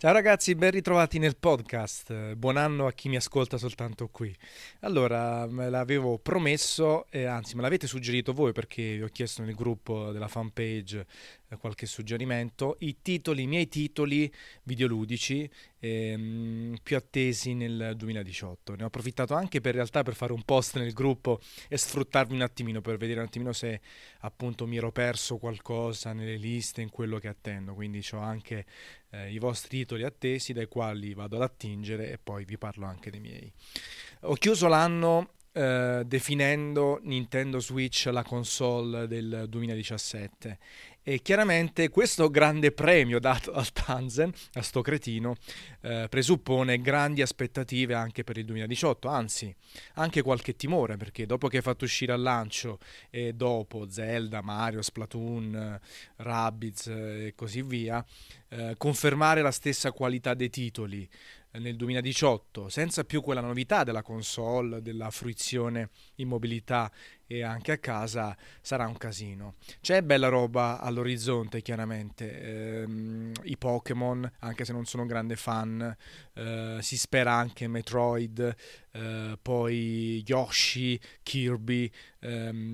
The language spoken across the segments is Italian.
Ciao ragazzi, ben ritrovati nel podcast. Buon anno a chi mi ascolta soltanto qui. Allora, me l'avevo promesso, anzi me l'avete suggerito voi perché vi ho chiesto nel gruppo della fanpage qualche suggerimento. I miei titoli videoludici più attesi nel 2018. Ne ho approfittato anche per fare un post nel gruppo e sfruttarvi un attimino, per vedere un attimino se appunto mi ero perso qualcosa nelle liste, in quello che attendo. Quindi c'ho anche i vostri titoli attesi, dai quali vado ad attingere, e poi vi parlo anche dei miei. Ho chiuso l'anno definendo Nintendo Switch la console del 2017, e chiaramente questo grande premio dato al Tanzen, a sto cretino, presuppone grandi aspettative anche per il 2018, anzi anche qualche timore, perché dopo che hai fatto uscire al lancio e dopo Zelda, Mario, Splatoon, Rabbids e così via, confermare la stessa qualità dei titoli nel 2018, senza più quella novità della console, della fruizione in mobilità e anche a casa, sarà un casino. C'è bella roba all'orizzonte, chiaramente, i Pokémon, anche se non sono un grande fan, si spera anche Metroid, poi Yoshi, Kirby,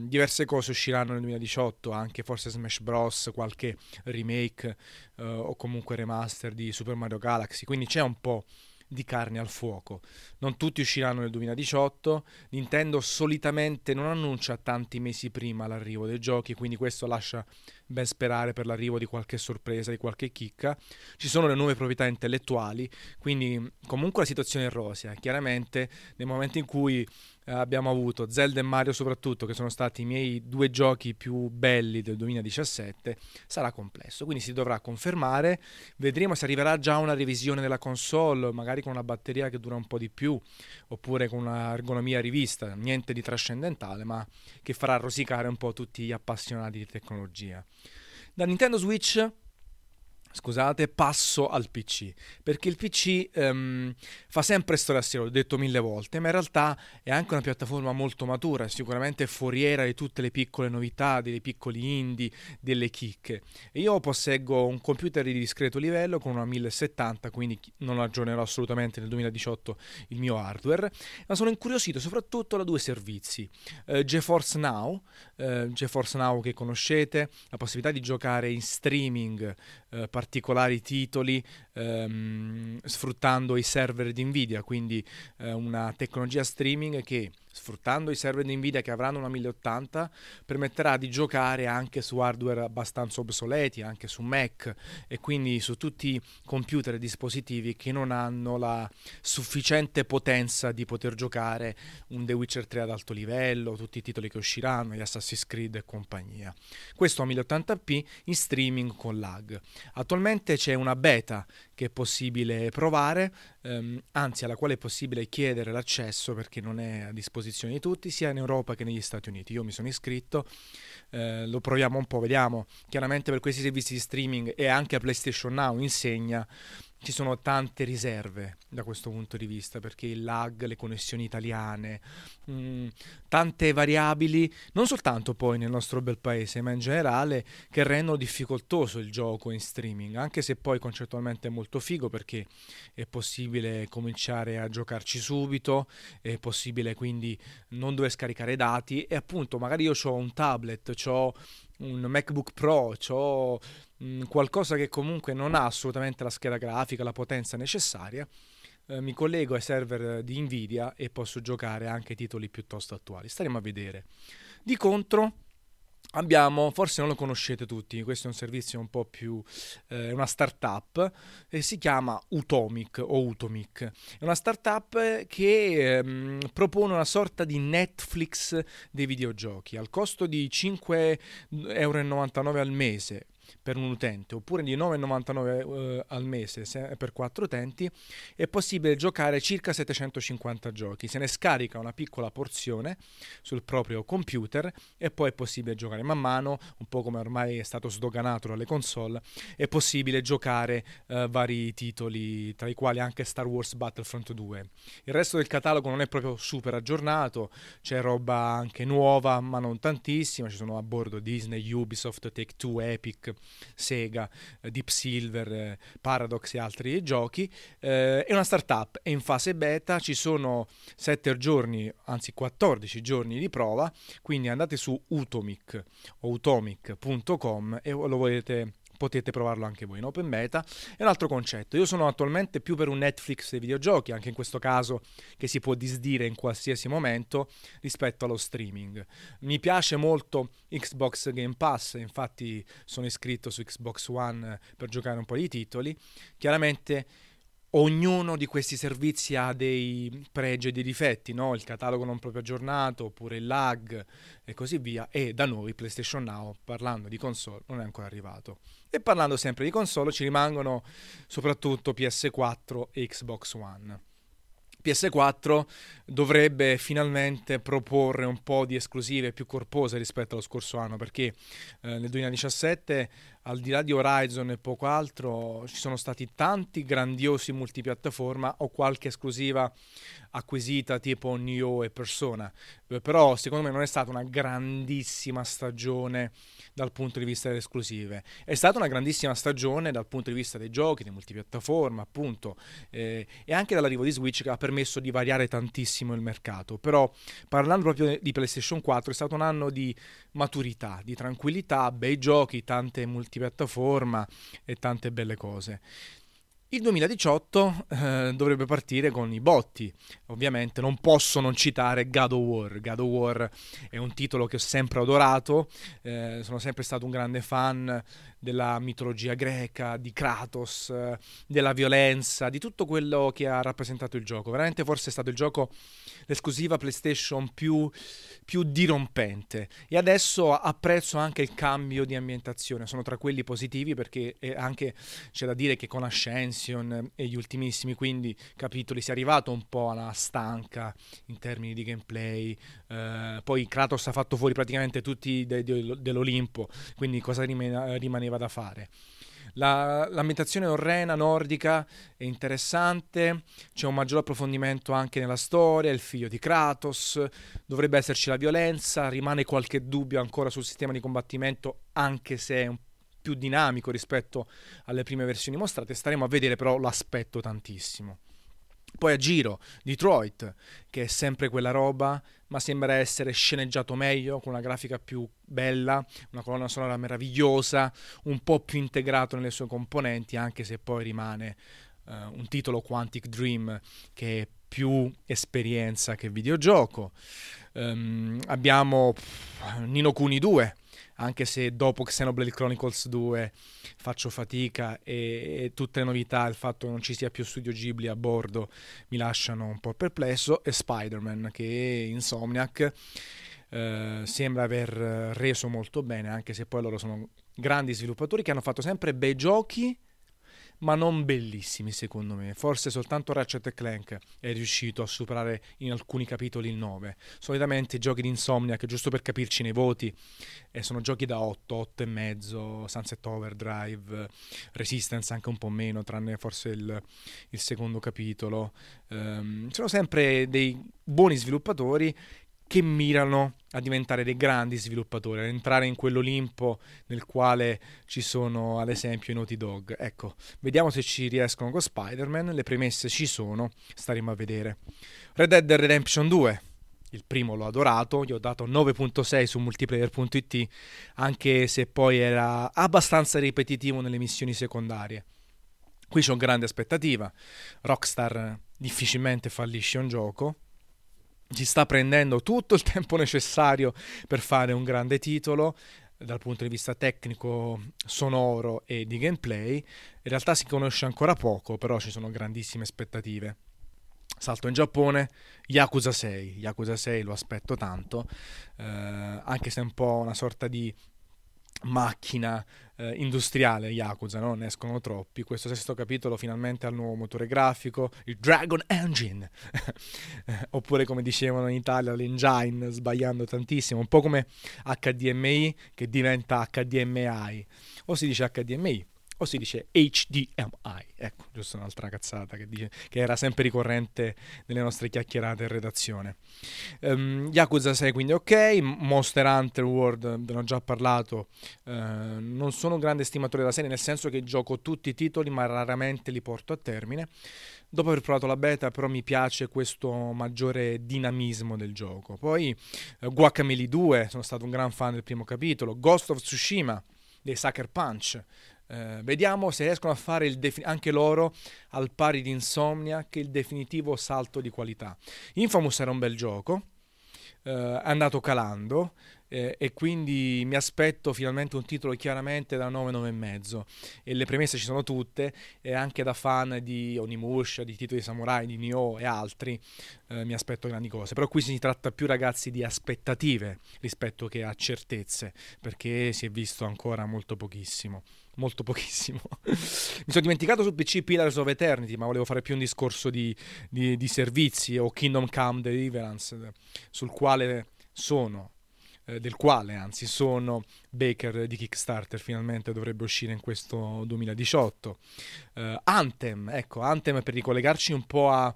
diverse cose usciranno nel 2018, anche forse Smash Bros, qualche remake o comunque remaster di Super Mario Galaxy, quindi c'è un po' di carne al fuoco. Non tutti usciranno nel 2018. Nintendo solitamente non annuncia tanti mesi prima l'arrivo dei giochi, quindi questo lascia ben sperare per l'arrivo di qualche sorpresa, di qualche chicca. Ci sono le nuove proprietà intellettuali, quindi comunque la situazione è rosea. Chiaramente nel momento in cui abbiamo avuto Zelda e Mario soprattutto, che sono stati i miei due giochi più belli del 2017, sarà complesso, quindi si dovrà confermare. Vedremo se arriverà già una revisione della console, magari con una batteria che dura un po' di più, oppure con un'ergonomia rivista, niente di trascendentale, ma che farà rosicare un po' tutti gli appassionati di tecnologia. Da Nintendo Switch, scusate, passo al PC, perché il PC fa sempre storia, l'ho detto 1000 volte, ma in realtà è anche una piattaforma molto matura, sicuramente foriera di tutte le piccole novità, dei piccoli indie, delle chicche. Io posseggo un computer di discreto livello con una 1070, quindi non aggiornerò assolutamente nel 2018 il mio hardware, ma sono incuriosito soprattutto da due servizi. GeForce Now, che conoscete, la possibilità di giocare in streaming particolari titoli sfruttando i server di NVIDIA, quindi una tecnologia streaming che, sfruttando i server di NVIDIA che avranno una 1080, permetterà di giocare anche su hardware abbastanza obsoleti, anche su Mac e quindi su tutti i computer e dispositivi che non hanno la sufficiente potenza di poter giocare un The Witcher 3 ad alto livello, tutti i titoli che usciranno, gli Assassin's Creed e compagnia. Questo a 1080p in streaming con lag. Attualmente c'è una beta che è possibile provare, anzi alla quale è possibile chiedere l'accesso perché non è a disposizione di tutti, sia in Europa che negli Stati Uniti. Io mi sono iscritto, lo proviamo un po', vediamo. Chiaramente per questi servizi di streaming e anche a PlayStation Now insegna, ci sono tante riserve da questo punto di vista, perché il lag, le connessioni italiane, tante variabili, non soltanto poi nel nostro bel paese, ma in generale, che rendono difficoltoso il gioco in streaming, anche se poi concettualmente è molto figo perché è possibile cominciare a giocarci subito, è possibile quindi non dover scaricare dati, e appunto magari io ho un tablet, ho un MacBook Pro, ho qualcosa che comunque non ha assolutamente la scheda grafica, la potenza necessaria, mi collego ai server di Nvidia e posso giocare anche titoli piuttosto attuali. Staremo a vedere. Di contro abbiamo, forse non lo conoscete tutti, questo è un servizio un po' più, una startup, e si chiama Utomik. È una startup che propone una sorta di Netflix dei videogiochi al costo di €5,99 al mese per un utente, oppure di €9,99 al mese per 4 utenti. È possibile giocare circa 750 giochi, se ne scarica una piccola porzione sul proprio computer e poi è possibile giocare man mano, un po' come ormai è stato sdoganato dalle console. È possibile giocare vari titoli, tra i quali anche Star Wars Battlefront 2. Il resto del catalogo non è proprio super aggiornato, c'è roba anche nuova ma non tantissima, ci sono a bordo Disney, Ubisoft, Take Two, Epic, Sega, Deep Silver, Paradox e altri giochi. È una startup, è in fase beta, ci sono 7 giorni, anzi 14 giorni di prova, quindi andate su Utomik o utomik.com e lo potete provarlo anche voi in open beta. È un altro concetto. Io sono attualmente più per un Netflix dei videogiochi, anche in questo caso che si può disdire in qualsiasi momento, rispetto allo streaming. Mi piace molto Xbox Game Pass, infatti sono iscritto su Xbox One per giocare un po' di titoli. Chiaramente ognuno di questi servizi ha dei pregi e dei difetti, no? Il catalogo non proprio aggiornato, oppure il lag e così via. E da noi PlayStation Now, parlando di console, non è ancora arrivato. E parlando sempre di console, ci rimangono soprattutto PS4 e Xbox One. PS4 dovrebbe finalmente proporre un po' di esclusive più corpose rispetto allo scorso anno, perché nel 2017, al di là di Horizon e poco altro, ci sono stati tanti grandiosi multipiattaforma o qualche esclusiva acquisita tipo Nioh e Persona, però secondo me non è stata una grandissima stagione dal punto di vista delle esclusive. È stata una grandissima stagione dal punto di vista dei giochi, dei multipiattaforma appunto, e anche dall'arrivo di Switch, che ha permesso di variare tantissimo il mercato. Però parlando proprio di PlayStation 4, è stato un anno di maturità, di tranquillità, bei giochi, tante multipiattaforma e tante belle cose. Il 2018 dovrebbe partire con i botti. Ovviamente non posso non citare God of War. God of War è un titolo che ho sempre adorato, sono sempre stato un grande fan della mitologia greca, di Kratos, della violenza, di tutto quello che ha rappresentato il gioco. Veramente forse è stato il gioco, l'esclusiva PlayStation più dirompente, e adesso apprezzo anche il cambio di ambientazione. Sono tra quelli positivi, perché anche c'è da dire che con Ascension e gli ultimissimi quindi capitoli si è arrivato un po' alla stanca in termini di gameplay. Poi Kratos ha fatto fuori praticamente tutti dell'Olimpo, quindi cosa rimaneva da fare? L'ambientazione norrena, nordica, è interessante, c'è un maggior approfondimento anche nella storia, il figlio di Kratos, dovrebbe esserci la violenza, rimane qualche dubbio ancora sul sistema di combattimento, anche se è un più dinamico rispetto alle prime versioni mostrate. Staremo a vedere, però l'aspetto tantissimo. Poi a giro Detroit, che è sempre quella roba, ma sembra essere sceneggiato meglio, con una grafica più bella, una colonna sonora meravigliosa, un po' più integrato nelle sue componenti, anche se poi rimane un titolo Quantic Dream, che è più esperienza che videogioco. Abbiamo Ni no Kuni 2, anche se dopo Xenoblade Chronicles 2 faccio fatica, e tutte le novità, il fatto che non ci sia più Studio Ghibli a bordo, mi lasciano un po' perplesso. E Spider-Man, che Insomniac sembra aver reso molto bene, anche se poi loro sono grandi sviluppatori che hanno fatto sempre bei giochi, ma non bellissimi secondo me. Forse soltanto Ratchet & Clank è riuscito a superare in alcuni capitoli il 9. Solitamente i giochi di Insomniac, giusto per capirci nei voti, sono giochi da 8, 8 e mezzo, Sunset Overdrive, Resistance anche un po' meno, tranne forse il secondo capitolo. Sono sempre dei buoni sviluppatori che mirano a diventare dei grandi sviluppatori, ad entrare in quell'Olimpo nel quale ci sono ad esempio i Naughty Dog. Ecco, vediamo se ci riescono con Spider-Man, le premesse ci sono, staremo a vedere. Red Dead Redemption 2, il primo l'ho adorato, gli ho dato 9.6 su multiplayer.it, anche se poi era abbastanza ripetitivo nelle missioni secondarie. Qui c'ho grande aspettativa, Rockstar difficilmente fallisce un gioco, ci sta prendendo tutto il tempo necessario per fare un grande titolo dal punto di vista tecnico, sonoro e di gameplay. In realtà si conosce ancora poco, però ci sono grandissime aspettative. Salto in Giappone, Yakuza 6 lo aspetto tanto, anche se è un po' una sorta di macchina industriale Yakuza, no? Ne escono troppi. Questo sesto capitolo finalmente ha il nuovo motore grafico, il Dragon Engine oppure come dicevano in Italia l'engine, sbagliando tantissimo, un po' come HDMI che diventa HDMI, o si dice HDMI o si dice HDMI, ecco, giusto, un'altra cazzata che dice, che era sempre ricorrente nelle nostre chiacchierate in redazione. Yakuza 6 quindi ok, Monster Hunter World ve ne ho già parlato, non sono un grande stimatore della serie, nel senso che gioco tutti i titoli ma raramente li porto a termine. Dopo aver provato la beta però mi piace questo maggiore dinamismo del gioco. Poi Guacamelee 2, sono stato un gran fan del primo capitolo, Ghost of Tsushima dei Sucker Punch. Vediamo se riescono a fare anche loro, al pari di Insomniac, il definitivo salto di qualità. Infamous era un bel gioco, è andato calando, e quindi mi aspetto finalmente un titolo chiaramente da 9,5, e le premesse ci sono tutte, e anche da fan di Onimusha, di titoli samurai, di Nioh e altri, mi aspetto grandi cose. Però qui si tratta più, ragazzi, di aspettative rispetto che a certezze, perché si è visto ancora molto pochissimo. Mi sono dimenticato su PC Pillars of Eternity, ma volevo fare più un discorso di servizi, o Kingdom Come Deliverance, del quale sono backer di Kickstarter, finalmente dovrebbe uscire in questo 2018. Anthem, per ricollegarci un po' a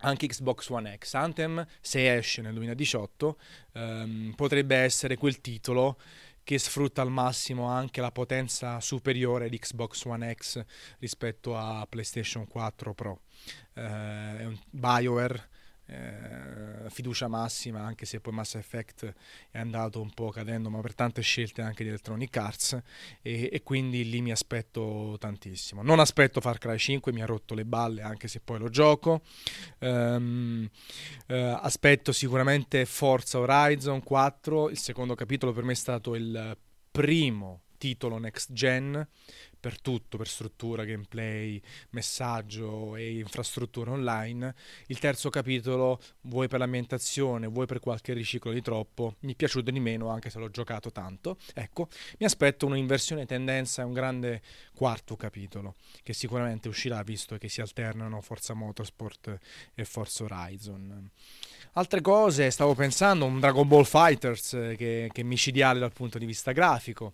anche Xbox One X, Anthem, se esce nel 2018, potrebbe essere quel titolo che sfrutta al massimo anche la potenza superiore di Xbox One X rispetto a PlayStation 4 Pro. È un BioWare, fiducia massima, anche se poi Mass Effect è andato un po' cadendo, ma per tante scelte anche di Electronic Arts, e quindi lì mi aspetto tantissimo. Non aspetto Far Cry 5, mi ha rotto le balle, anche se poi lo gioco. Aspetto sicuramente Forza Horizon 4, il secondo capitolo per me è stato il primo titolo next gen per tutto, per struttura, gameplay, messaggio e infrastruttura online. Il terzo capitolo, vuoi per l'ambientazione, vuoi per qualche riciclo di troppo, mi è piaciuto di meno, anche se l'ho giocato tanto. Ecco, mi aspetto un'inversione tendenza e un grande quarto capitolo che sicuramente uscirà, visto che si alternano Forza Motorsport e Forza Horizon. Altre cose, stavo pensando, un Dragon Ball Fighters che è micidiale dal punto di vista grafico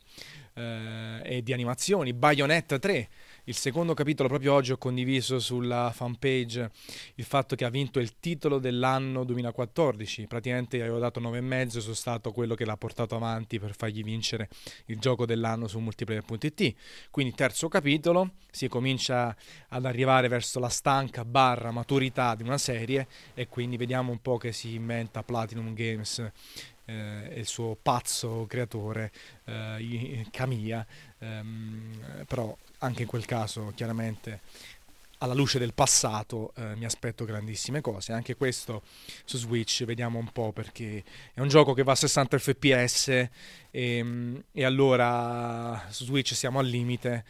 e di animazioni. Bayonetta 3, il secondo capitolo, proprio oggi ho condiviso sulla fanpage il fatto che ha vinto il titolo dell'anno 2014, praticamente avevo dato 9,5, sono stato quello che l'ha portato avanti per fargli vincere il gioco dell'anno su multiplayer.it. quindi terzo capitolo, si comincia ad arrivare verso la stanca / maturità di una serie, e quindi vediamo un po' che si inventa Platinum Games e il suo pazzo creatore Camilla, però anche in quel caso chiaramente alla luce del passato mi aspetto grandissime cose. Anche questo su Switch, vediamo un po', perché è un gioco che va a 60 fps e allora su Switch siamo al limite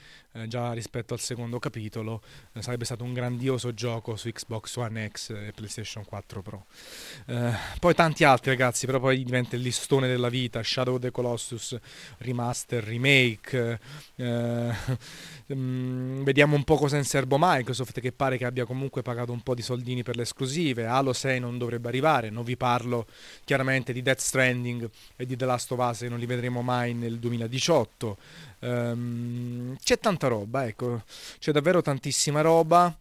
già rispetto al secondo capitolo. Sarebbe stato un grandioso gioco su Xbox One X e PlayStation 4 Pro. Poi tanti altri, ragazzi, però poi diventa il listone della vita: Shadow of the Colossus, remaster, remake. Vediamo un po' cosa in serbo Microsoft, che pare che abbia comunque pagato un po' di soldini per le esclusive. Halo 6 non dovrebbe arrivare, non vi parlo chiaramente di Death Stranding e di The Last of Us, non li vedremo mai nel 2018. C'è tanta roba, ecco, c'è davvero tantissima roba,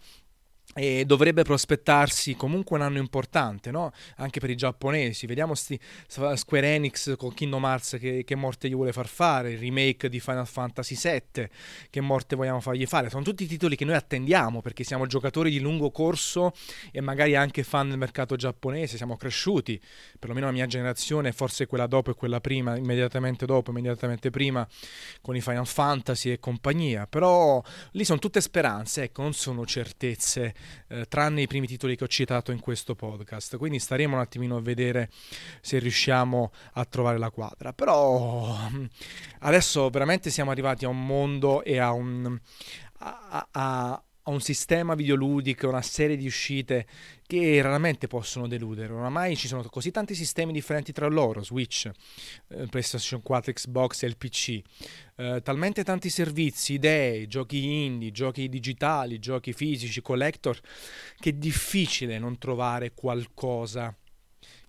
e dovrebbe prospettarsi comunque un anno importante, no? Anche per i giapponesi. Vediamo Square Enix con Kingdom Hearts che morte gli vuole far fare, il remake di Final Fantasy 7 che morte vogliamo fargli fare. Sono tutti titoli che noi attendiamo, perché siamo giocatori di lungo corso e magari anche fan del mercato giapponese, siamo cresciuti, perlomeno la mia generazione, forse quella dopo e quella prima, immediatamente prima, con i Final Fantasy e compagnia. Però lì sono tutte speranze, ecco, non sono certezze, tranne i primi titoli che ho citato in questo podcast. Quindi staremo un attimino a vedere se riusciamo a trovare la quadra. Però adesso veramente siamo arrivati a un mondo e a un sistema videoludico, una serie di uscite che raramente possono deludere. Oramai ci sono così tanti sistemi differenti tra loro, Switch, PlayStation 4, Xbox e il PC, talmente tanti servizi, idee, giochi indie, giochi digitali, giochi fisici, collector, che è difficile non trovare qualcosa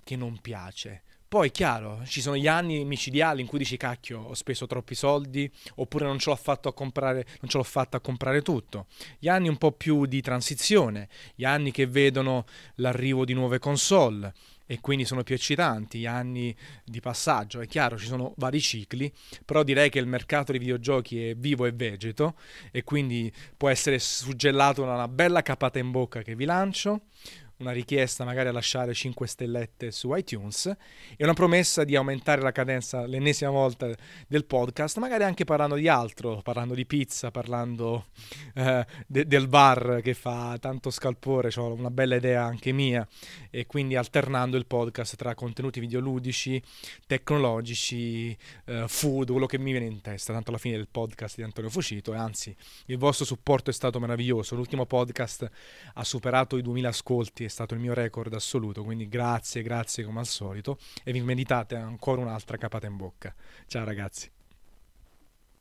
che non piace. Poi, chiaro, ci sono gli anni micidiali in cui dici cacchio, ho speso troppi soldi, oppure non ce l'ho fatta a comprare tutto. Gli anni un po' più di transizione, gli anni che vedono l'arrivo di nuove console e quindi sono più eccitanti, gli anni di passaggio. È chiaro, ci sono vari cicli, però direi che il mercato dei videogiochi è vivo e vegeto e quindi può essere suggellato da una bella capata in bocca che vi lancio, una richiesta magari a lasciare 5 stellette su iTunes e una promessa di aumentare la cadenza l'ennesima volta del podcast, magari anche parlando di altro, parlando di pizza, parlando del bar che fa tanto scalpore, cioè una bella idea anche mia, e quindi alternando il podcast tra contenuti videoludici, tecnologici, food, quello che mi viene in testa. Tanto alla fine del podcast di Antonio Fucito, e anzi il vostro supporto è stato meraviglioso, l'ultimo podcast ha superato i 2000 ascolti, è stato il mio record assoluto, quindi grazie come al solito, e vi meditate ancora un'altra capata in bocca. Ciao ragazzi.